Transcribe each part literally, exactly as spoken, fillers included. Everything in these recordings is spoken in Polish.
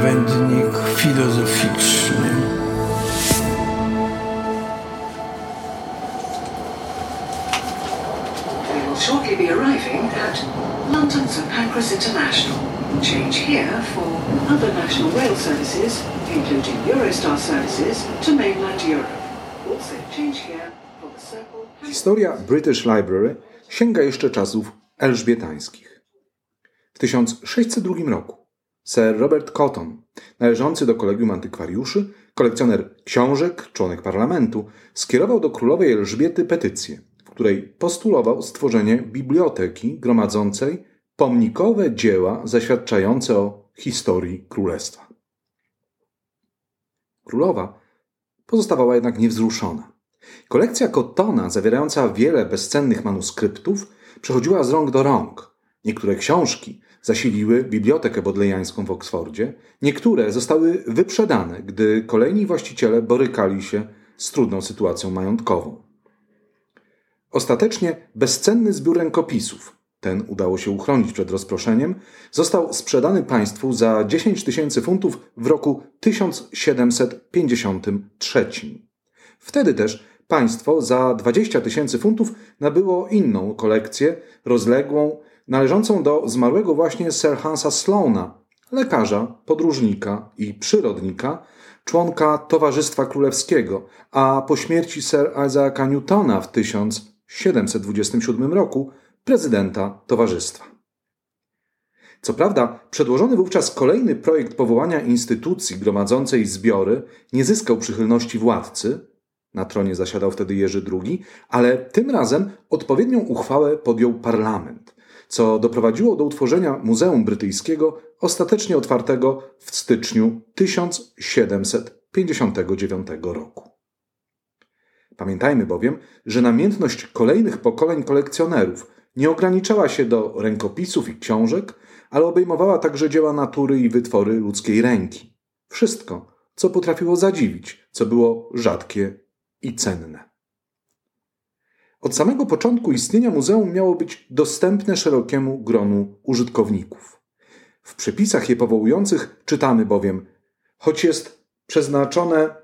Krawędnik filozoficzny. We will shortly be arriving at London Saint Pancras International. Change here for other national rail services, including Eurostar services to mainland Europe. Also change here for the circle. Historia British Library sięga jeszcze czasów elżbietańskich. W tysiąc sześćset drugi roku Sir Robert Cotton, należący do kolegium antykwariuszy, kolekcjoner książek, członek parlamentu, skierował do królowej Elżbiety petycję, w której postulował stworzenie biblioteki gromadzącej pomnikowe dzieła zaświadczające o historii królestwa. Królowa pozostawała jednak niewzruszona. Kolekcja Cottona, zawierająca wiele bezcennych manuskryptów, przechodziła z rąk do rąk. Niektóre książki zasiliły Bibliotekę Bodlejańską w Oksfordzie, niektóre zostały wyprzedane, gdy kolejni właściciele borykali się z trudną sytuacją majątkową. Ostatecznie bezcenny zbiór rękopisów, ten udało się uchronić przed rozproszeniem, został sprzedany państwu za dziesięć tysięcy funtów w roku tysiąc siedemset pięćdziesiąt trzy. Wtedy też państwo za dwadzieścia tysięcy funtów nabyło inną kolekcję, rozległą, należącą do zmarłego właśnie Sir Hansa Sloane'a, lekarza, podróżnika i przyrodnika, członka Towarzystwa Królewskiego, a po śmierci Sir Isaaca Newtona w tysiąc siedemset dwudziestym siódmym roku prezydenta towarzystwa. Co prawda, przedłożony wówczas kolejny projekt powołania instytucji gromadzącej zbiory nie zyskał przychylności władcy, na tronie zasiadał wtedy Jerzy drugi, ale tym razem odpowiednią uchwałę podjął parlament, co doprowadziło do utworzenia Muzeum Brytyjskiego, ostatecznie otwartego w styczniu tysiąc siedemset pięćdziesiątego dziewiątego roku. Pamiętajmy bowiem, że namiętność kolejnych pokoleń kolekcjonerów nie ograniczała się do rękopisów i książek, ale obejmowała także dzieła natury i wytwory ludzkiej ręki. Wszystko, co potrafiło zadziwić, co było rzadkie i cenne. Od samego początku istnienia muzeum miało być dostępne szerokiemu gronu użytkowników. W przepisach je powołujących czytamy bowiem, choć jest przeznaczone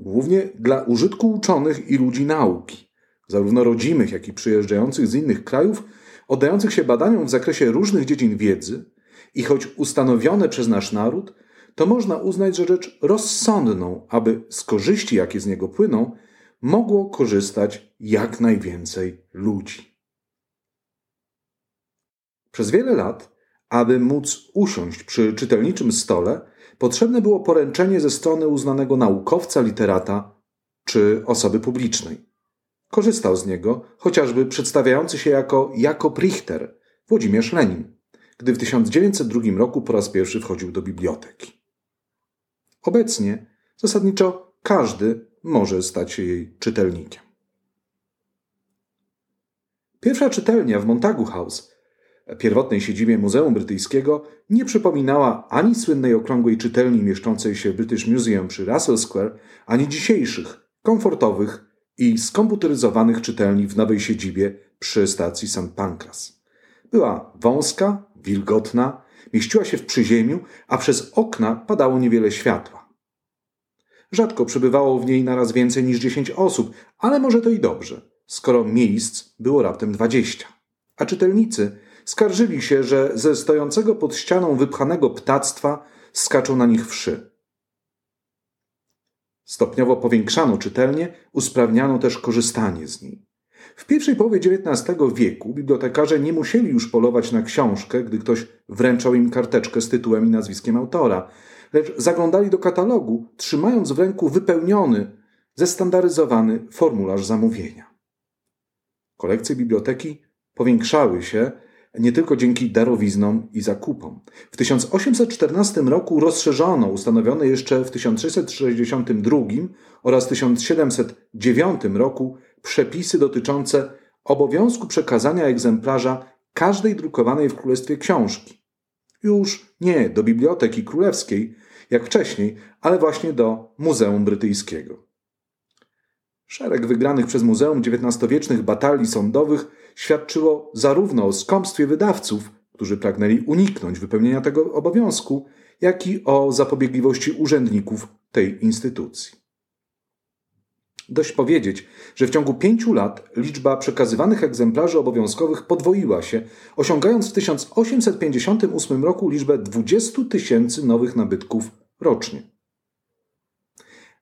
głównie dla użytku uczonych i ludzi nauki, zarówno rodzimych, jak i przyjeżdżających z innych krajów, oddających się badaniom w zakresie różnych dziedzin wiedzy i choć ustanowione przez nasz naród, to można uznać za rzecz rozsądną, aby z korzyści, jakie z niego płyną, mogło korzystać jak najwięcej ludzi. Przez wiele lat, aby móc usiąść przy czytelniczym stole, potrzebne było poręczenie ze strony uznanego naukowca, literata czy osoby publicznej. Korzystał z niego chociażby przedstawiający się jako Jakob Richter, Włodzimierz Lenin, gdy w tysiąc dziewięćset drugi roku po raz pierwszy wchodził do biblioteki. Obecnie zasadniczo każdy może stać się jej czytelnikiem. Pierwsza czytelnia w Montagu House, pierwotnej siedzibie Muzeum Brytyjskiego, nie przypominała ani słynnej okrągłej czytelni mieszczącej się w British Museum przy Russell Square, ani dzisiejszych, komfortowych i skomputeryzowanych czytelni w nowej siedzibie przy stacji Saint Pancras. Była wąska, wilgotna, mieściła się w przyziemiu, a przez okna padało niewiele światła. Rzadko przybywało w niej naraz więcej niż dziesięć osób, ale może to i dobrze, skoro miejsc było raptem dwadzieścia. A czytelnicy skarżyli się, że ze stojącego pod ścianą wypchanego ptactwa skaczą na nich wszy. Stopniowo powiększano czytelnię, usprawniano też korzystanie z niej. W pierwszej połowie dziewiętnastego wieku bibliotekarze nie musieli już polować na książkę, gdy ktoś wręczał im karteczkę z tytułem i nazwiskiem autora, lecz zaglądali do katalogu, trzymając w ręku wypełniony, zestandaryzowany formularz zamówienia. Kolekcje biblioteki powiększały się nie tylko dzięki darowiznom i zakupom. W tysiąc osiemset czternastym roku rozszerzono ustanowione jeszcze w tysiąc sześćset sześćdziesiątym drugim oraz tysiąc siedemset dziewiątym roku przepisy dotyczące obowiązku przekazania egzemplarza każdej drukowanej w Królestwie książki. Już nie do Biblioteki Królewskiej, jak wcześniej, ale właśnie do Muzeum Brytyjskiego. Szereg wygranych przez muzeum dziewiętnastowiecznych batalii sądowych świadczyło zarówno o skąpstwie wydawców, którzy pragnęli uniknąć wypełnienia tego obowiązku, jak i o zapobiegliwości urzędników tej instytucji. Dość powiedzieć, że w ciągu pięciu lat liczba przekazywanych egzemplarzy obowiązkowych podwoiła się, osiągając w tysiąc osiemset pięćdziesiątym ósmym roku liczbę dwudziestu tysięcy nowych nabytków rocznie.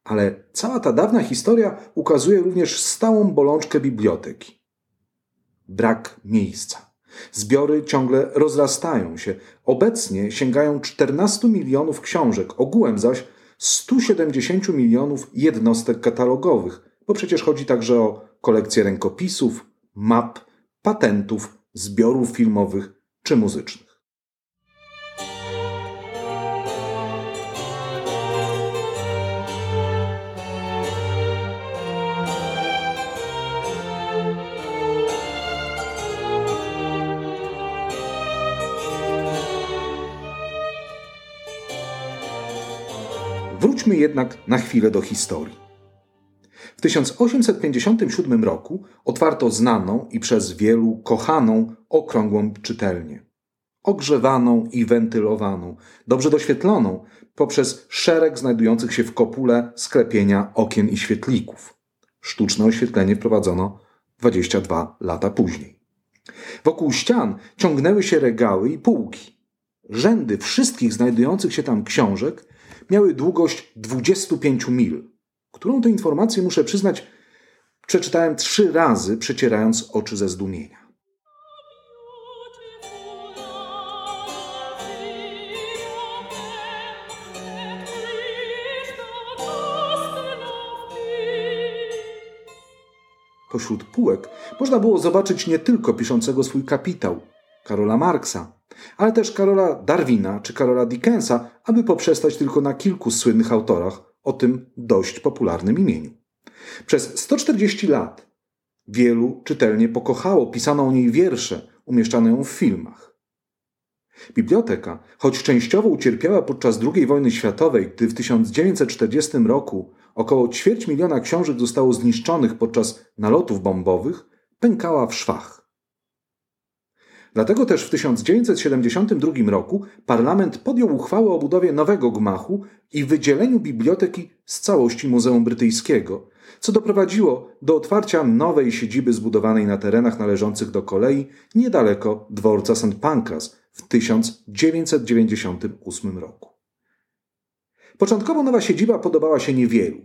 Ale cała ta dawna historia ukazuje również stałą bolączkę biblioteki. Brak miejsca. Zbiory ciągle rozrastają się. Obecnie sięgają czternastu milionów książek, ogółem zaś stu siedemdziesięciu milionów jednostek katalogowych, bo przecież chodzi także o kolekcje rękopisów, map, patentów, zbiorów filmowych czy muzycznych. Wróćmy jednak na chwilę do historii. W tysiąc osiemset pięćdziesiątym siódmym roku otwarto znaną i przez wielu kochaną okrągłą czytelnię. Ogrzewaną i wentylowaną, dobrze doświetloną poprzez szereg znajdujących się w kopule sklepienia okien i świetlików. Sztuczne oświetlenie wprowadzono dwadzieścia dwa lata później. Wokół ścian ciągnęły się regały i półki. Rzędy wszystkich znajdujących się tam książek miały długość dwudziestu pięciu mil, którą tę informację, muszę przyznać, przeczytałem trzy razy, przecierając oczy ze zdumienia. Pośród półek można było zobaczyć nie tylko piszącego swój kapitał, Karola Marksa, ale też Karola Darwina czy Karola Dickensa, aby poprzestać tylko na kilku słynnych autorach o tym dość popularnym imieniu. Przez sto czterdzieści lat wielu czytelnie pokochało, pisano o niej wiersze, umieszczano ją w filmach. Biblioteka, choć częściowo ucierpiała podczas drugiej wojny światowej, gdy w tysiąc dziewięćset czterdziestym roku około ćwierć miliona książek zostało zniszczonych podczas nalotów bombowych, pękała w szwach. Dlatego też w tysiąc dziewięćset siedemdziesiątym drugim roku parlament podjął uchwałę o budowie nowego gmachu i wydzieleniu biblioteki z całości Muzeum Brytyjskiego, co doprowadziło do otwarcia nowej siedziby zbudowanej na terenach należących do kolei niedaleko dworca Saint Pancras w tysiąc dziewięćset dziewięćdziesiątym ósmym roku. Początkowo nowa siedziba podobała się niewielu.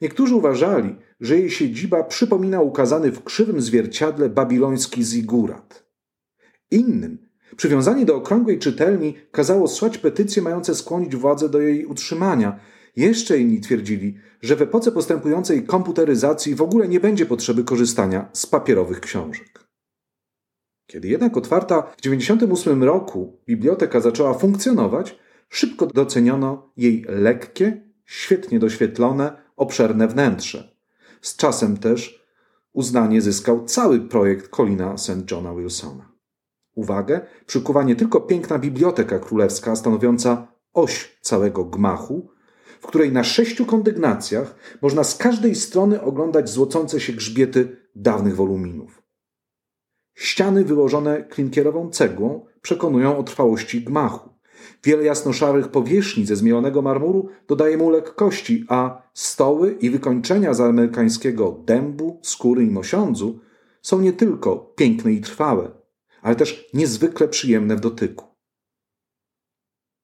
Niektórzy uważali, że jej siedziba przypomina ukazany w krzywym zwierciadle babiloński zigurat. Innym przywiązanie do okrągłej czytelni kazało słać petycje mające skłonić władzę do jej utrzymania. Jeszcze inni twierdzili, że w epoce postępującej komputeryzacji w ogóle nie będzie potrzeby korzystania z papierowych książek. Kiedy jednak otwarta w tysiąc dziewięćset dziewięćdziesiątym ósmym roku biblioteka zaczęła funkcjonować, szybko doceniono jej lekkie, świetnie doświetlone, obszerne wnętrze. Z czasem też uznanie zyskał cały projekt Colina Saint Johna Wilsona. Uwagę przykuwa nie tylko piękna biblioteka królewska stanowiąca oś całego gmachu, w której na sześciu kondygnacjach można z każdej strony oglądać złocące się grzbiety dawnych woluminów. Ściany wyłożone klinkierową cegłą przekonują o trwałości gmachu. Wiele jasnoszarych powierzchni ze zmielonego marmuru dodaje mu lekkości, a stoły i wykończenia z amerykańskiego dębu, skóry i mosiądzu są nie tylko piękne i trwałe, ale też niezwykle przyjemne w dotyku.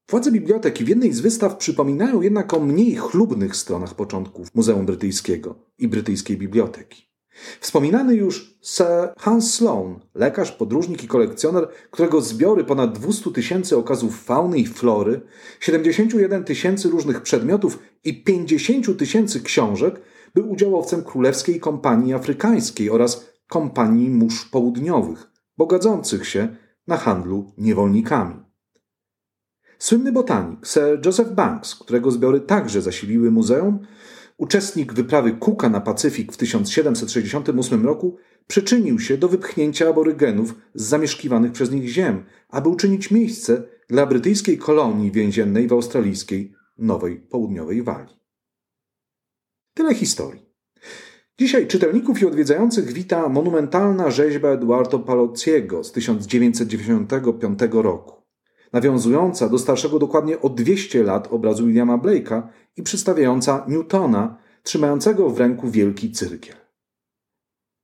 Władze biblioteki w jednej z wystaw przypominają jednak o mniej chlubnych stronach początków Muzeum Brytyjskiego i Brytyjskiej Biblioteki. Wspominany już Sir Hans Sloane, lekarz, podróżnik i kolekcjoner, którego zbiory ponad dwieście tysięcy okazów fauny i flory, siedemdziesiąt jeden tysięcy różnych przedmiotów i pięćdziesiąt tysięcy książek, był udziałowcem Królewskiej Kompanii Afrykańskiej oraz Kompanii Mórz Południowych, bogadzących się na handlu niewolnikami. Słynny botanik Sir Joseph Banks, którego zbiory także zasiliły muzeum, uczestnik wyprawy Cooka na Pacyfik w tysiąc siedemset sześćdziesiątym ósmym roku, przyczynił się do wypchnięcia aborygenów z zamieszkiwanych przez nich ziem, aby uczynić miejsce dla brytyjskiej kolonii więziennej w australijskiej Nowej Południowej Walii. Tyle historii. Dzisiaj czytelników i odwiedzających wita monumentalna rzeźba Eduardo Palociego z tysiąc dziewięćset dziewięćdziesiątego piątego roku. nawiązująca do starszego dokładnie o dwieście lat obrazu Williama Blake'a i przedstawiająca Newtona, trzymającego w ręku wielki cyrkiel.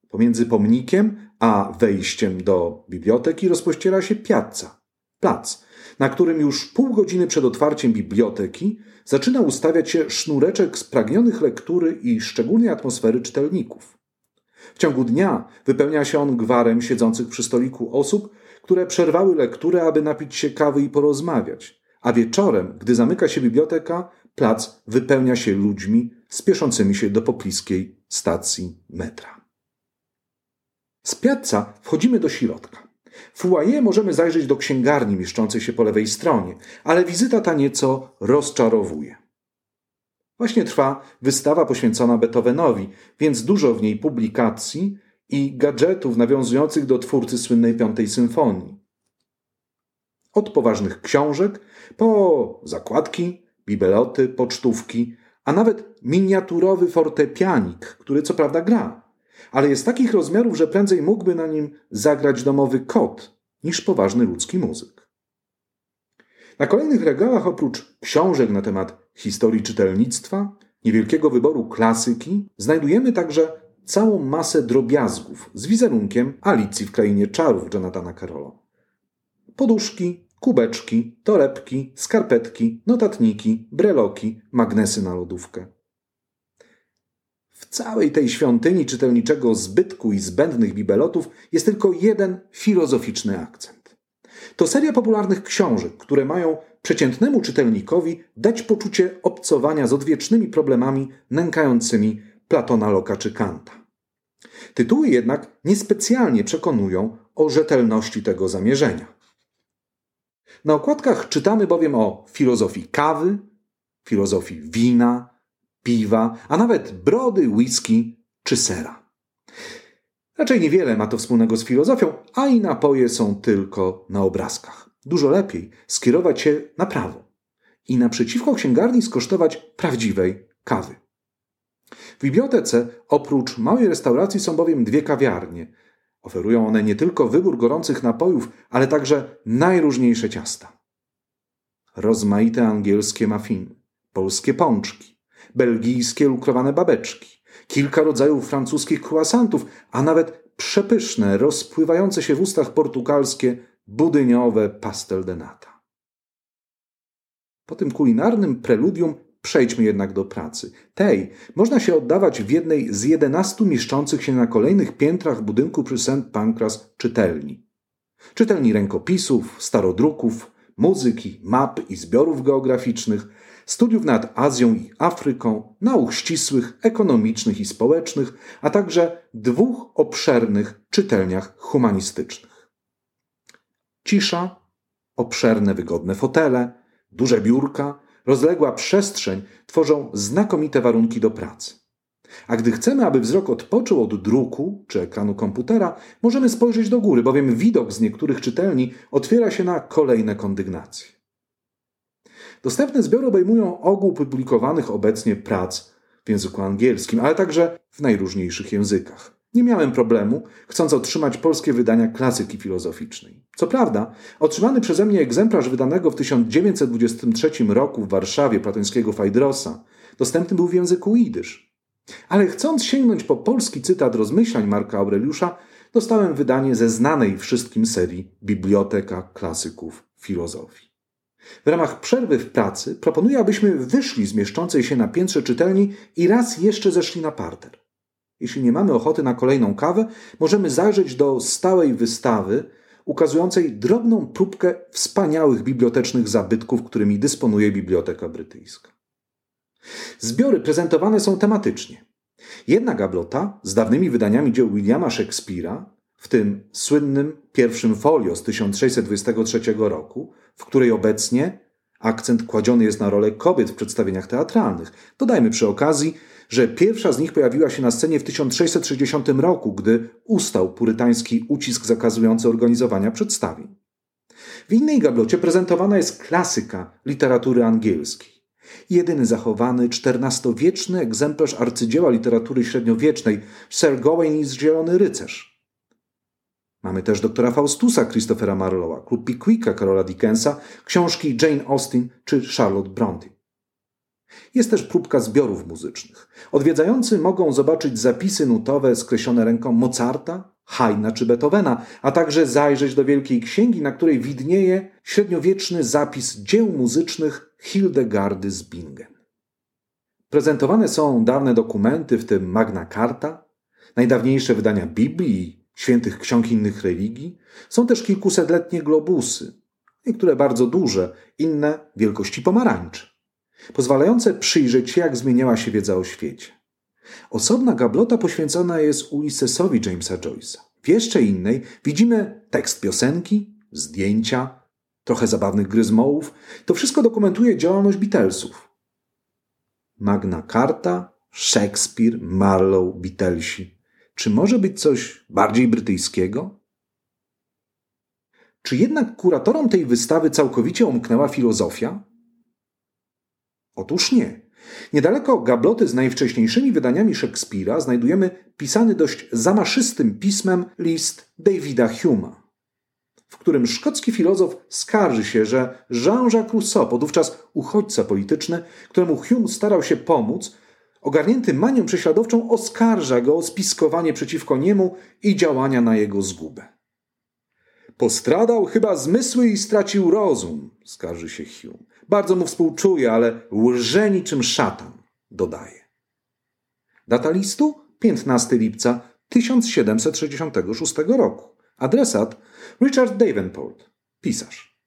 Pomiędzy pomnikiem a wejściem do biblioteki rozpościera się piazza, plac, na którym już pół godziny przed otwarciem biblioteki zaczyna ustawiać się sznureczek spragnionych lektury i szczególnej atmosfery czytelników. W ciągu dnia wypełnia się on gwarem siedzących przy stoliku osób, które przerwały lekturę, aby napić się kawy i porozmawiać, a wieczorem, gdy zamyka się biblioteka, plac wypełnia się ludźmi spieszącymi się do pobliskiej stacji metra. Z piazza wchodzimy do środka. W foyer możemy zajrzeć do księgarni mieszczącej się po lewej stronie, ale wizyta ta nieco rozczarowuje. Właśnie trwa wystawa poświęcona Beethovenowi, więc dużo w niej publikacji i gadżetów nawiązujących do twórcy słynnej Piątej Symfonii. Od poważnych książek, po zakładki, bibeloty, pocztówki, a nawet miniaturowy fortepianik, który co prawda gra, ale jest takich rozmiarów, że prędzej mógłby na nim zagrać domowy kot niż poważny ludzki muzyk. Na kolejnych regałach oprócz książek na temat historii czytelnictwa, niewielkiego wyboru klasyki, znajdujemy także całą masę drobiazgów z wizerunkiem Alicji w Krainie Czarów Jonathana Carrolla. Poduszki, kubeczki, torebki, skarpetki, notatniki, breloki, magnesy na lodówkę. W całej tej świątyni czytelniczego zbytku i zbędnych bibelotów jest tylko jeden filozoficzny akcent. To seria popularnych książek, które mają przeciętnemu czytelnikowi dać poczucie obcowania z odwiecznymi problemami nękającymi Platona, Locke'a czy Kanta. Tytuły jednak niespecjalnie przekonują o rzetelności tego zamierzenia. Na okładkach czytamy bowiem o filozofii kawy, filozofii wina, piwa, a nawet brody, whisky czy sera. Raczej niewiele ma to wspólnego z filozofią, a i napoje są tylko na obrazkach. Dużo lepiej skierować się na prawo i naprzeciwko księgarni skosztować prawdziwej kawy. W bibliotece oprócz małej restauracji są bowiem dwie kawiarnie. Oferują one nie tylko wybór gorących napojów, ale także najróżniejsze ciasta. Rozmaite angielskie muffiny, polskie pączki, belgijskie lukrowane babeczki, kilka rodzajów francuskich croissantów, a nawet przepyszne, rozpływające się w ustach portugalskie, budyniowe pastel de nata. Po tym kulinarnym preludium przejdźmy jednak do pracy. Tej można się oddawać w jednej z jedenastu mieszczących się na kolejnych piętrach budynku przy Saint Pancras czytelni. Czytelni rękopisów, starodruków, muzyki, map i zbiorów geograficznych, studiów nad Azją i Afryką, nauk ścisłych, ekonomicznych i społecznych, a także dwóch obszernych czytelniach humanistycznych. Cisza, obszerne, wygodne fotele, duże biurka, rozległa przestrzeń tworzą znakomite warunki do pracy. A gdy chcemy, aby wzrok odpoczął od druku czy ekranu komputera, możemy spojrzeć do góry, bowiem widok z niektórych czytelni otwiera się na kolejne kondygnacje. Dostępne zbiory obejmują ogół publikowanych obecnie prac w języku angielskim, ale także w najróżniejszych językach. Nie miałem problemu, chcąc otrzymać polskie wydania klasyki filozoficznej. Co prawda, otrzymany przeze mnie egzemplarz wydanego w tysiąc dziewięćset dwudziestym trzecim roku w Warszawie platońskiego Fajdrosa dostępny był w języku jidysz. Ale chcąc sięgnąć po polski cytat rozmyślań Marka Aureliusza, dostałem wydanie ze znanej wszystkim serii Biblioteka Klasyków Filozofii. W ramach przerwy w pracy proponuję, abyśmy wyszli z mieszczącej się na piętrze czytelni i raz jeszcze zeszli na parter. Jeśli nie mamy ochoty na kolejną kawę, możemy zajrzeć do stałej wystawy ukazującej drobną próbkę wspaniałych bibliotecznych zabytków, którymi dysponuje Biblioteka Brytyjska. Zbiory prezentowane są tematycznie. Jedna gablota z dawnymi wydaniami dzieł Williama Szekspira, w tym słynnym pierwszym folio z tysiąc sześćset dwudziestego trzeciego roku, w której obecnie akcent kładziony jest na rolę kobiet w przedstawieniach teatralnych. Dodajmy przy okazji, że pierwsza z nich pojawiła się na scenie w tysiąc sześćset sześćdziesiątym roku, gdy ustał purytański ucisk zakazujący organizowania przedstawień. W innej gablocie prezentowana jest klasyka literatury angielskiej. Jedyny zachowany czternastowieczny egzemplarz arcydzieła literatury średniowiecznej Sir Gawain i Zielony Rycerz. Mamy też doktora Faustusa Christophera Marlowa, Klub Pickwicka Karola Dickensa, książki Jane Austen czy Charlotte Brontë. Jest też próbka zbiorów muzycznych. Odwiedzający mogą zobaczyć zapisy nutowe skreślone ręką Mozarta, Haydna czy Beethovena, a także zajrzeć do Wielkiej Księgi, na której widnieje średniowieczny zapis dzieł muzycznych Hildegardy z Bingen. Prezentowane są dawne dokumenty, w tym Magna Carta, najdawniejsze wydania Biblii, świętych ksiąg innych religii. Są też kilkusetletnie globusy, niektóre bardzo duże, inne wielkości pomarańczy, pozwalające przyjrzeć się, jak zmieniała się wiedza o świecie. Osobna gablota poświęcona jest Ulissesowi Jamesa Joyce'a. W jeszcze innej widzimy tekst piosenki, zdjęcia, trochę zabawnych gryzmołów. To wszystko dokumentuje działalność Beatlesów. Magna Carta, Szekspir, Marlowe, Beatlesi. Czy może być coś bardziej brytyjskiego? Czy jednak kuratorom tej wystawy całkowicie umknęła filozofia? Otóż nie. Niedaleko gabloty z najwcześniejszymi wydaniami Szekspira znajdujemy pisany dość zamaszystym pismem list Davida Hume'a, w którym szkocki filozof skarży się, że Jean-Jacques Rousseau, podówczas uchodźca polityczny, któremu Hume starał się pomóc, ogarnięty manią prześladowczą oskarża go o spiskowanie przeciwko niemu i działania na jego zgubę. Postradał chyba zmysły i stracił rozum, skarży się Hume. Bardzo mu współczuje, ale łże niczym szatan, dodaje. Data listu piętnastego lipca tysiąc siedemset sześćdziesiątego szóstego roku. Adresat Richard Davenport, pisarz.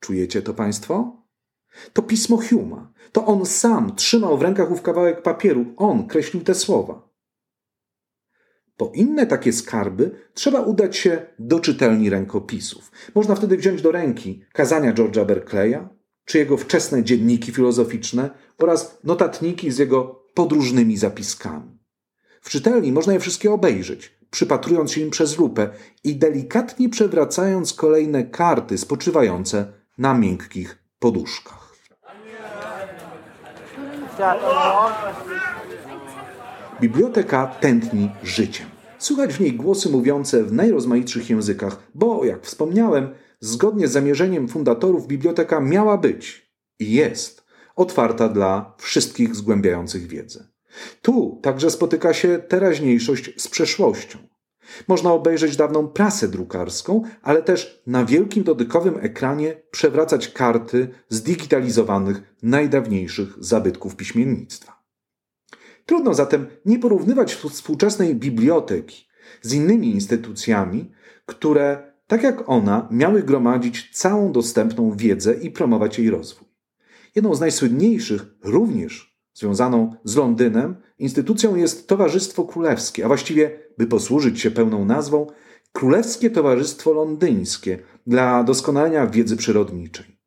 Czujecie to państwo? To pismo Hume'a. To on sam trzymał w rękach ów kawałek papieru. On kreślił te słowa. Po inne takie skarby trzeba udać się do czytelni rękopisów. Można wtedy wziąć do ręki kazania George'a Berkeleya, czy jego wczesne dzienniki filozoficzne oraz notatniki z jego podróżnymi zapiskami. W czytelni można je wszystkie obejrzeć, przypatrując się im przez lupę i delikatnie przewracając kolejne karty spoczywające na miękkich poduszkach. Biblioteka tętni życiem. Słychać w niej głosy mówiące w najrozmaitszych językach, bo, jak wspomniałem, zgodnie z zamierzeniem fundatorów biblioteka miała być i jest otwarta dla wszystkich zgłębiających wiedzę. Tu także spotyka się teraźniejszość z przeszłością. Można obejrzeć dawną prasę drukarską, ale też na wielkim dotykowym ekranie przewracać karty zdigitalizowanych najdawniejszych zabytków piśmiennictwa. Trudno zatem nie porównywać współczesnej biblioteki z innymi instytucjami, które, tak jak ona, miały gromadzić całą dostępną wiedzę i promować jej rozwój. Jedną z najsłynniejszych, również związaną z Londynem, instytucją jest Towarzystwo Królewskie, a właściwie, by posłużyć się pełną nazwą, Królewskie Towarzystwo Londyńskie dla doskonalenia wiedzy przyrodniczej.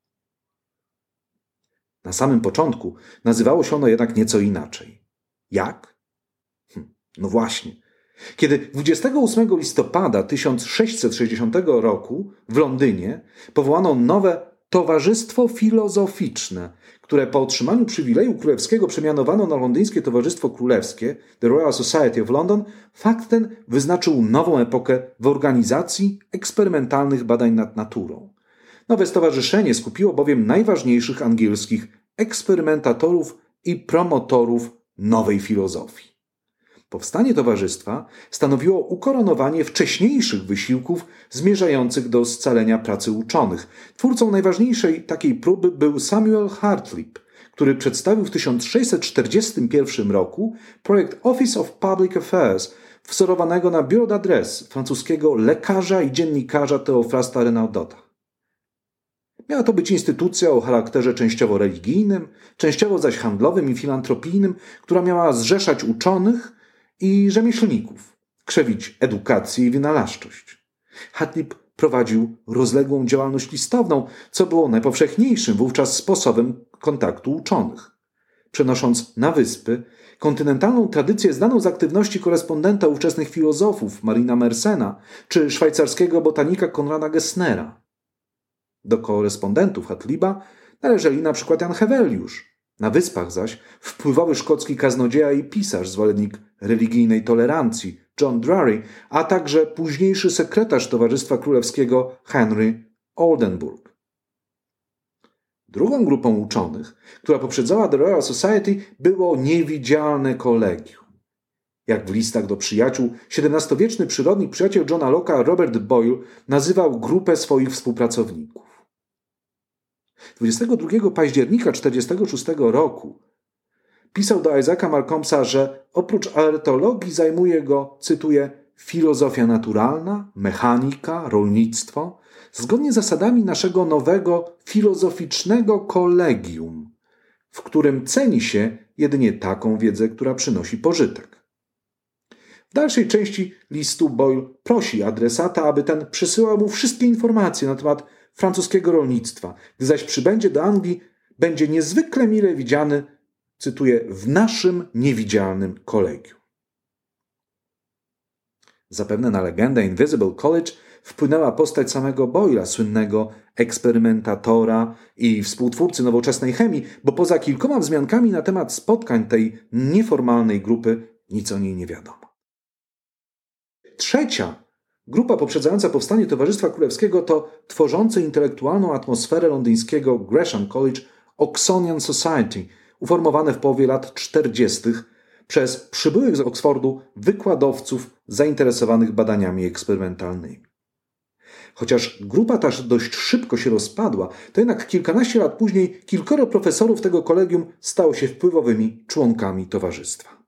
Na samym początku nazywało się ono jednak nieco inaczej. Jak? Hm, no właśnie. Kiedy dwudziestego ósmego listopada tysiąc sześćset sześćdziesiątego roku w Londynie powołano nowe Towarzystwo Filozoficzne, które po otrzymaniu przywileju królewskiego przemianowano na Londyńskie Towarzystwo Królewskie, The Royal Society of London, fakt ten wyznaczył nową epokę w organizacji eksperymentalnych badań nad naturą. Nowe stowarzyszenie skupiło bowiem najważniejszych angielskich eksperymentatorów i promotorów nowej filozofii. Powstanie towarzystwa stanowiło ukoronowanie wcześniejszych wysiłków zmierzających do scalenia pracy uczonych. Twórcą najważniejszej takiej próby był Samuel Hartlib, który przedstawił w tysiąc sześćset czterdziestym pierwszym roku projekt Office of Public Affairs, wzorowanego na biuro d'adres francuskiego lekarza i dziennikarza Teofrasta Renaudota. Miała to być instytucja o charakterze częściowo religijnym, częściowo zaś handlowym i filantropijnym, która miała zrzeszać uczonych i rzemieślników, krzewić edukację i wynalazczość. Hartlib prowadził rozległą działalność listowną, co było najpowszechniejszym wówczas sposobem kontaktu uczonych. Przenosząc na wyspy kontynentalną tradycję znaną z aktywności korespondenta ówczesnych filozofów Marina Mersena czy szwajcarskiego botanika Konrada Gesnera. Do korespondentów Hartliba należeli np. Jan Heweliusz. Na wyspach zaś wpływały szkocki kaznodzieja i pisarz, zwolennik religijnej tolerancji John Drury, a także późniejszy sekretarz Towarzystwa Królewskiego Henry Oldenburg. Drugą grupą uczonych, która poprzedzała The Royal Society, było niewidzialne kolegium. Jak w listach do przyjaciół, siedemnastowieczny przyrodnik przyjaciel Johna Locke'a Robert Boyle nazywał grupę swoich współpracowników. dwudziestego drugiego października tysiąc dziewięćset czterdziestego szóstego roku pisał do Isaaca Marcombsa, że oprócz alertologii zajmuje go, cytuję, filozofia naturalna, mechanika, rolnictwo, zgodnie z zasadami naszego nowego filozoficznego kolegium, w którym ceni się jedynie taką wiedzę, która przynosi pożytek. W dalszej części listu Boyle prosi adresata, aby ten przesyłał mu wszystkie informacje na temat francuskiego rolnictwa, gdy zaś przybędzie do Anglii, będzie niezwykle mile widziany, cytuję, w naszym niewidzialnym kolegium. Zapewne na legendę Invisible College wpłynęła postać samego Boyla, słynnego eksperymentatora i współtwórcy nowoczesnej chemii, bo poza kilkoma wzmiankami na temat spotkań tej nieformalnej grupy nic o niej nie wiadomo. Trzecia grupa poprzedzająca powstanie Towarzystwa Królewskiego to tworzące intelektualną atmosferę londyńskiego Gresham College Oxonian Society, uformowane w połowie lat czterdziestych przez przybyłych z Oksfordu wykładowców zainteresowanych badaniami eksperymentalnymi. Chociaż grupa ta dość szybko się rozpadła, to jednak kilkanaście lat później kilkoro profesorów tego kolegium stało się wpływowymi członkami towarzystwa.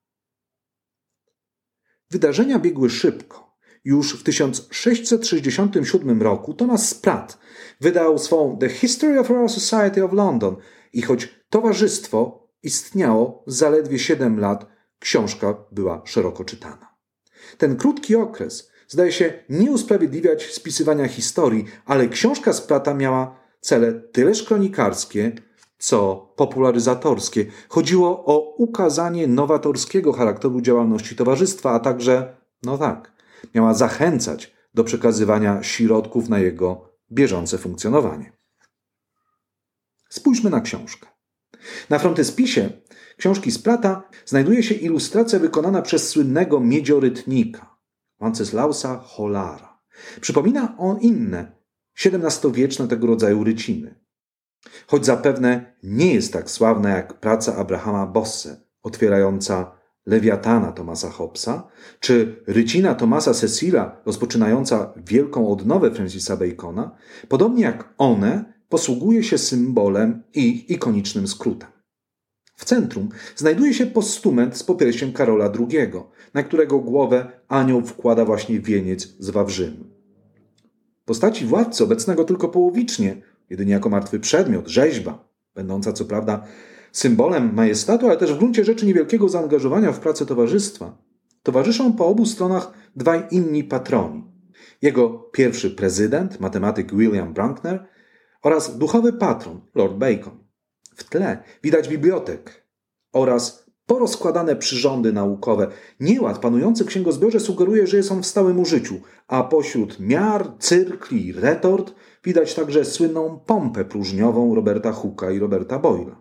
Wydarzenia biegły szybko. Już w tysiąc sześćset sześćdziesiątym siódmym roku Thomas Spratt wydał swą The History of Royal Society of London i choć towarzystwo istniało zaledwie siedem lat, książka była szeroko czytana. Ten krótki okres zdaje się nie usprawiedliwiać spisywania historii, ale książka Spratta miała cele tyleż kronikarskie, co popularyzatorskie. Chodziło o ukazanie nowatorskiego charakteru działalności towarzystwa, a także, no tak, miała zachęcać do przekazywania środków na jego bieżące funkcjonowanie. Spójrzmy na książkę. Na frontyspisie książki Spratta znajduje się ilustracja wykonana przez słynnego miedziorytnika Wenceslausa Hollara. Przypomina on inne, siedemnastowieczne tego rodzaju ryciny. Choć zapewne nie jest tak sławna jak praca Abrahama Bosse, otwierająca Lewiatana Thomasa Hobbesa, czy rycina Thomasa Cecila rozpoczynająca wielką odnowę Francisa Bacona, podobnie jak one, posługuje się symbolem i ikonicznym skrótem. W centrum znajduje się postument z popierściem Karola drugiego, na którego głowę anioł wkłada właśnie wieniec z wawrzynu. Postaci władcy obecnego tylko połowicznie, jedynie jako martwy przedmiot, rzeźba, będąca co prawda symbolem majestatu, ale też w gruncie rzeczy niewielkiego zaangażowania w pracę towarzystwa, towarzyszą po obu stronach dwaj inni patroni. Jego pierwszy prezydent, matematyk William Bruckner oraz duchowy patron, Lord Bacon. W tle widać bibliotek oraz porozkładane przyrządy naukowe. Nieład panujący w księgozbiorze sugeruje, że jest on w stałym użyciu, a pośród miar, cyrkli i retort widać także słynną pompę próżniową Roberta Hooke'a i Roberta Boyle'a.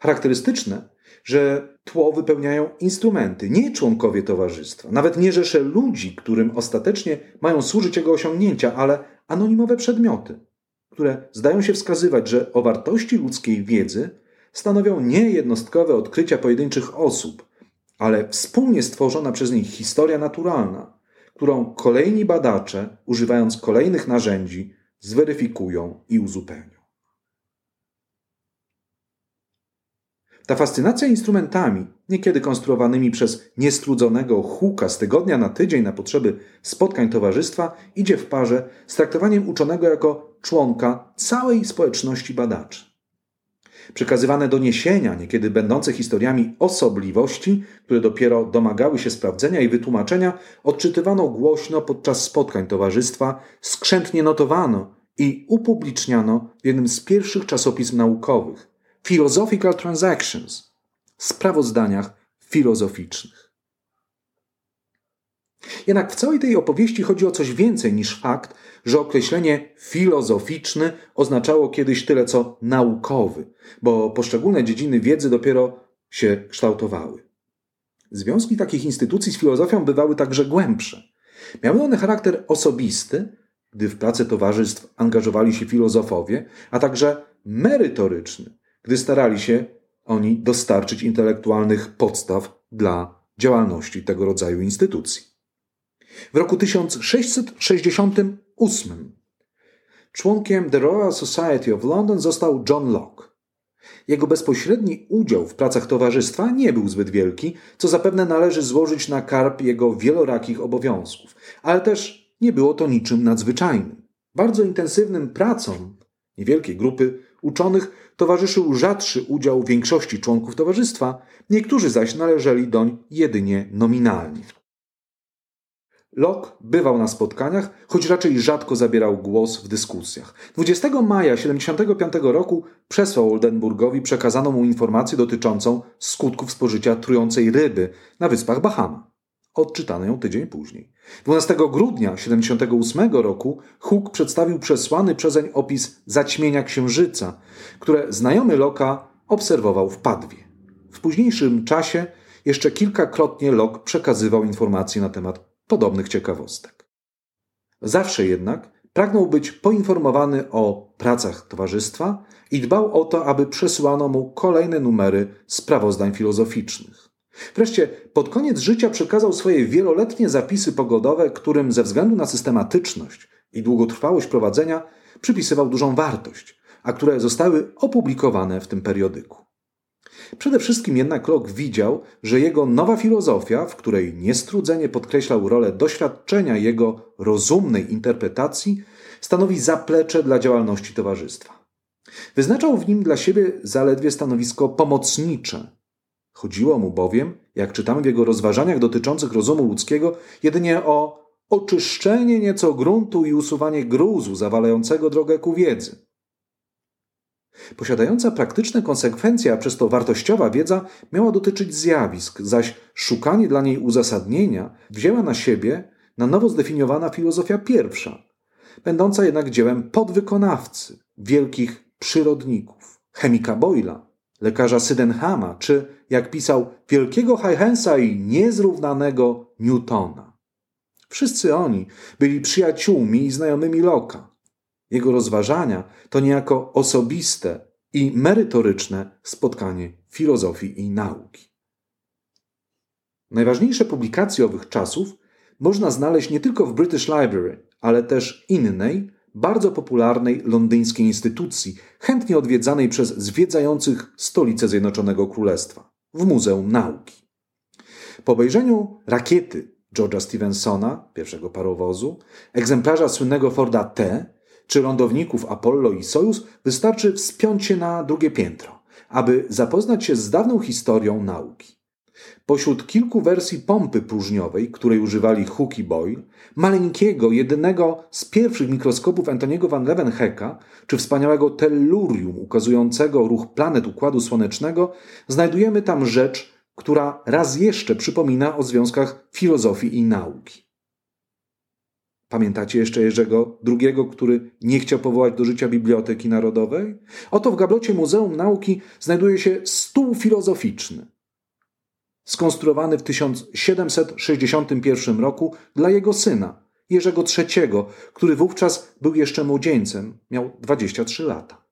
Charakterystyczne, że tło wypełniają instrumenty, nie członkowie towarzystwa, nawet nie rzesze ludzi, którym ostatecznie mają służyć jego osiągnięcia, ale anonimowe przedmioty, które zdają się wskazywać, że o wartości ludzkiej wiedzy stanowią nie jednostkowe odkrycia pojedynczych osób, ale wspólnie stworzona przez nich historia naturalna, którą kolejni badacze, używając kolejnych narzędzi, zweryfikują i uzupełnią. Ta fascynacja instrumentami, niekiedy konstruowanymi przez niestrudzonego Hooke'a z tygodnia na tydzień na potrzeby spotkań towarzystwa, idzie w parze z traktowaniem uczonego jako członka całej społeczności badaczy. Przekazywane doniesienia, niekiedy będące historiami osobliwości, które dopiero domagały się sprawdzenia i wytłumaczenia, odczytywano głośno podczas spotkań towarzystwa, skrzętnie notowano i upubliczniano w jednym z pierwszych czasopism naukowych, Philosophical Transactions, sprawozdaniach filozoficznych. Jednak w całej tej opowieści chodzi o coś więcej niż fakt, że określenie filozoficzny oznaczało kiedyś tyle co naukowy, bo poszczególne dziedziny wiedzy dopiero się kształtowały. Związki takich instytucji z filozofią bywały także głębsze. Miały one charakter osobisty, gdy w pracę towarzystw angażowali się filozofowie, a także merytoryczny, gdy starali się oni dostarczyć intelektualnych podstaw dla działalności tego rodzaju instytucji. W roku tysiąc sześćset sześćdziesiątym ósmym członkiem The Royal Society of London został John Locke. Jego bezpośredni udział w pracach towarzystwa nie był zbyt wielki, co zapewne należy złożyć na karb jego wielorakich obowiązków, ale też nie było to niczym nadzwyczajnym. Bardzo intensywnym pracom niewielkiej grupy uczonych towarzyszył rzadszy udział większości członków towarzystwa, niektórzy zaś należeli doń jedynie nominalnie. Locke bywał na spotkaniach, choć raczej rzadko zabierał głos w dyskusjach. dwudziestego maja tysiąc dziewięćset siedemdziesiątego piątego roku przesłał Oldenburgowi przekazaną mu informację dotyczącą skutków spożycia trującej ryby na wyspach Bahama. Odczytano ją tydzień później. dwunastego grudnia tysiąc dziewięćset siedemdziesiątego ósmego roku Hooke przedstawił przesłany przezeń opis zaćmienia księżyca, które znajomy Locke'a obserwował w Padwie. W późniejszym czasie jeszcze kilkakrotnie Locke przekazywał informacje na temat podobnych ciekawostek. Zawsze jednak pragnął być poinformowany o pracach towarzystwa i dbał o to, aby przesyłano mu kolejne numery sprawozdań filozoficznych. Wreszcie pod koniec życia przekazał swoje wieloletnie zapisy pogodowe, którym ze względu na systematyczność i długotrwałość prowadzenia przypisywał dużą wartość, a które zostały opublikowane w tym periodyku. Przede wszystkim jednak Locke widział, że jego nowa filozofia, w której niestrudzenie podkreślał rolę doświadczenia jego rozumnej interpretacji, stanowi zaplecze dla działalności towarzystwa. Wyznaczał w nim dla siebie zaledwie stanowisko pomocnicze. Chodziło mu bowiem, jak czytamy w jego rozważaniach dotyczących rozumu ludzkiego, jedynie o oczyszczenie nieco gruntu i usuwanie gruzu zawalającego drogę ku wiedzy. Posiadająca praktyczne konsekwencje, a przez to wartościowa wiedza miała dotyczyć zjawisk, zaś szukanie dla niej uzasadnienia wzięła na siebie na nowo zdefiniowana filozofia pierwsza, będąca jednak dziełem podwykonawcy, wielkich przyrodników, chemika Boyle'a, lekarza Sydenhama czy, jak pisał, wielkiego Highens'a i niezrównanego Newtona. Wszyscy oni byli przyjaciółmi i znajomymi Locke'a. Jego rozważania to niejako osobiste i merytoryczne spotkanie filozofii i nauki. Najważniejsze publikacje owych czasów można znaleźć nie tylko w British Library, ale też innej, bardzo popularnej londyńskiej instytucji, chętnie odwiedzanej przez zwiedzających stolicę Zjednoczonego Królestwa, w Muzeum Nauki. Po obejrzeniu rakiety George'a Stephensona, pierwszego parowozu, egzemplarza słynnego Forda T, czy lądowników Apollo i Sojus, wystarczy wspiąć się na drugie piętro, aby zapoznać się z dawną historią nauki. Pośród kilku wersji pompy próżniowej, której używali Hooke i Boyle, maleńkiego, jedynego z pierwszych mikroskopów Antoniego van Leeuwenhoeka, czy wspaniałego tellurium ukazującego ruch planet Układu Słonecznego, znajdujemy tam rzecz, która raz jeszcze przypomina o związkach filozofii i nauki. Pamiętacie jeszcze Jerzego drugiego, który nie chciał powołać do życia Biblioteki Narodowej? Oto w gablocie Muzeum Nauki znajduje się stół filozoficzny, skonstruowany w tysiąc siedemset sześćdziesiątym pierwszym roku dla jego syna, Jerzego trzeciego, który wówczas był jeszcze młodzieńcem, miał dwadzieścia trzy lata.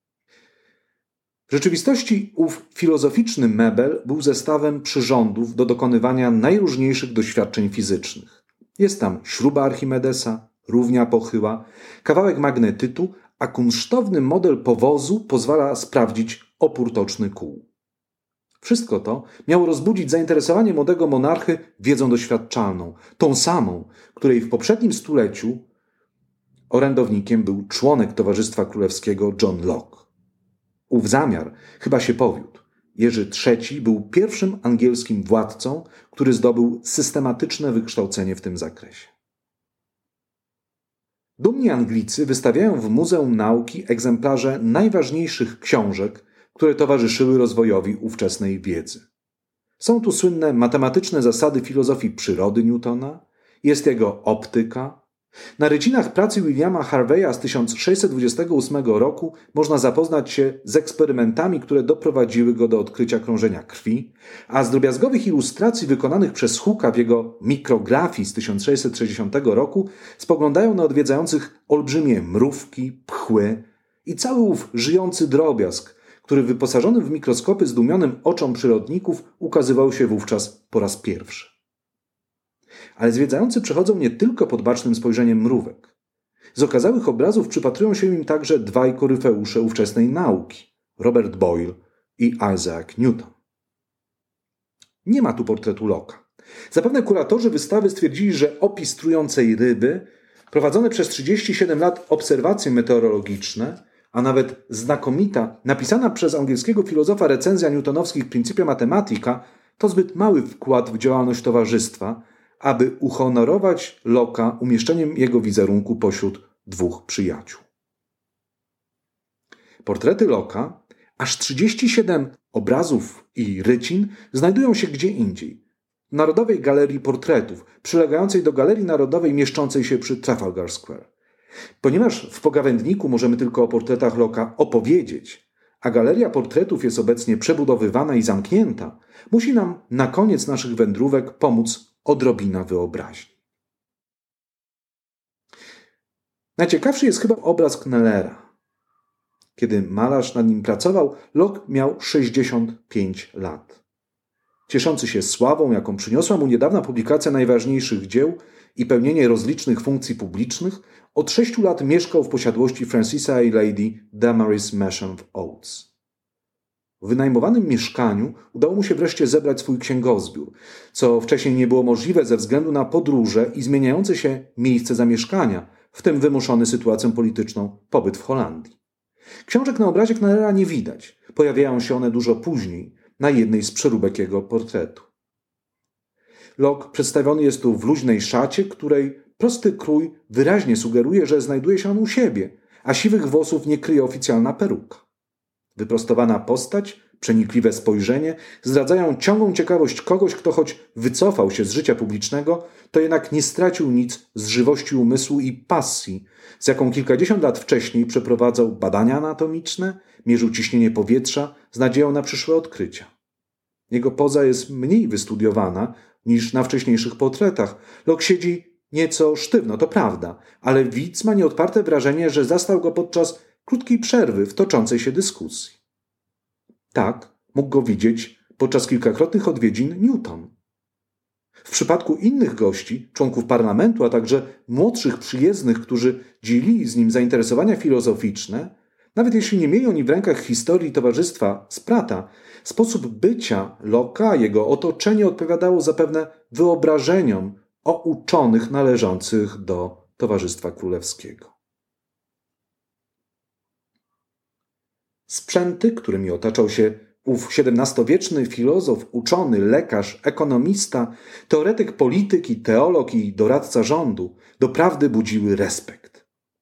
W rzeczywistości ów filozoficzny mebel był zestawem przyrządów do dokonywania najróżniejszych doświadczeń fizycznych. Jest tam śruba Archimedesa, równia pochyła, kawałek magnetytu, a kunsztowny model powozu pozwala sprawdzić opór toczny kół. Wszystko to miało rozbudzić zainteresowanie młodego monarchy wiedzą doświadczalną, tą samą, której w poprzednim stuleciu orędownikiem był członek Towarzystwa Królewskiego John Locke. Ów zamiar chyba się powiódł. Jerzy trzeci był pierwszym angielskim władcą, który zdobył systematyczne wykształcenie w tym zakresie. Dumni Anglicy wystawiają w Muzeum Nauki egzemplarze najważniejszych książek, które towarzyszyły rozwojowi ówczesnej wiedzy. Są tu słynne matematyczne zasady filozofii przyrody Newtona, jest jego optyka, Na rycinach pracy Williama Harveya z tysiąc sześćset dwudziestego ósmego roku można zapoznać się z eksperymentami, które doprowadziły go do odkrycia krążenia krwi, a z drobiazgowych ilustracji wykonanych przez Hooke'a w jego mikrografii z tysiąc sześćset sześćdziesiątego roku spoglądają na odwiedzających olbrzymie mrówki, pchły i cały ów żyjący drobiazg, który wyposażony w mikroskopy zdumionym oczom przyrodników ukazywał się wówczas po raz pierwszy. Ale zwiedzający przechodzą nie tylko pod bacznym spojrzeniem mrówek. Z okazałych obrazów przypatrują się im także dwaj koryfeusze ówczesnej nauki, Robert Boyle i Isaac Newton. Nie ma tu portretu Locke'a. Zapewne kuratorzy wystawy stwierdzili, że opis trującej ryby, prowadzone przez trzydzieści siedem lat obserwacje meteorologiczne, a nawet znakomita, napisana przez angielskiego filozofa recenzja newtonowskich Principia Mathematica, to zbyt mały wkład w działalność towarzystwa, aby uhonorować Locke'a umieszczeniem jego wizerunku pośród dwóch przyjaciół. Portrety Locke'a, aż trzydzieści siedem obrazów i rycin, znajdują się gdzie indziej. W Narodowej Galerii Portretów, przylegającej do Galerii Narodowej mieszczącej się przy Trafalgar Square. Ponieważ w pogawędniku możemy tylko o portretach Locke'a opowiedzieć, a Galeria Portretów jest obecnie przebudowywana i zamknięta, musi nam na koniec naszych wędrówek pomóc odrobina wyobraźni. Najciekawszy jest chyba obraz Knellera. Kiedy malarz nad nim pracował, Locke miał sześćdziesiąt pięć lat. Cieszący się sławą, jaką przyniosła mu niedawna publikacja najważniejszych dzieł i pełnienie rozlicznych funkcji publicznych, od sześciu lat mieszkał w posiadłości Francisa i Lady Damaris Masham w Oates. W wynajmowanym mieszkaniu udało mu się wreszcie zebrać swój księgozbiór, co wcześniej nie było możliwe ze względu na podróże i zmieniające się miejsce zamieszkania, w tym wymuszony sytuacją polityczną pobyt w Holandii. Książek na obrazie Knellera nie widać, pojawiają się one dużo później, na jednej z przeróbek jego portretu. Locke przedstawiony jest tu w luźnej szacie, której prosty krój wyraźnie sugeruje, że znajduje się on u siebie, a siwych włosów nie kryje oficjalna peruka. Wyprostowana postać, przenikliwe spojrzenie zdradzają ciągłą ciekawość kogoś, kto choć wycofał się z życia publicznego, to jednak nie stracił nic z żywości umysłu i pasji, z jaką kilkadziesiąt lat wcześniej przeprowadzał badania anatomiczne, mierzył ciśnienie powietrza z nadzieją na przyszłe odkrycia. Jego poza jest mniej wystudiowana niż na wcześniejszych portretach. Locke siedzi nieco sztywno, to prawda, ale widz ma nieodparte wrażenie, że zastał go podczas krótkiej przerwy w toczącej się dyskusji. Tak mógł go widzieć podczas kilkakrotnych odwiedzin Newton. W przypadku innych gości, członków parlamentu, a także młodszych przyjezdnych, którzy dzielili z nim zainteresowania filozoficzne, nawet jeśli nie mieli oni w rękach historii towarzystwa Sprata, sposób bycia Locke'a, jego otoczenie odpowiadało zapewne wyobrażeniom o uczonych należących do Towarzystwa Królewskiego. Sprzęty, którymi otaczał się ów siedemnastowieczny filozof, uczony, lekarz, ekonomista, teoretyk polityki, teolog i doradca rządu, doprawdy budziły respekt.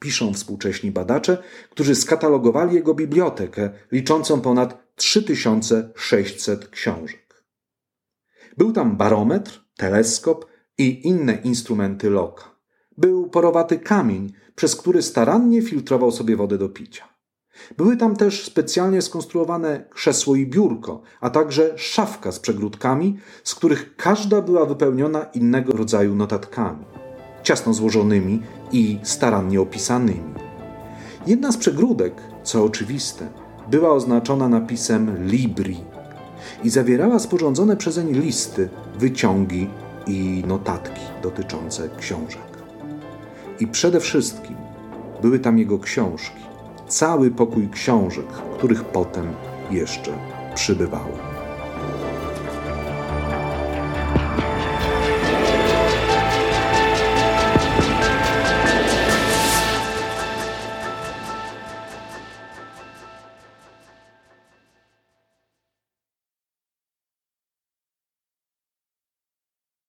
Piszą współcześni badacze, którzy skatalogowali jego bibliotekę liczącą ponad trzy tysiące sześćset książek. Był tam barometr, teleskop i inne instrumenty Locke'a. Był porowaty kamień, przez który starannie filtrował sobie wodę do picia. Były tam też specjalnie skonstruowane krzesło i biurko, a także szafka z przegródkami, z których każda była wypełniona innego rodzaju notatkami, ciasno złożonymi i starannie opisanymi. Jedna z przegródek, co oczywiste, była oznaczona napisem Libri i zawierała sporządzone przezeń listy, wyciągi i notatki dotyczące książek. I przede wszystkim były tam jego książki. Cały pokój książek, których potem jeszcze przybywało.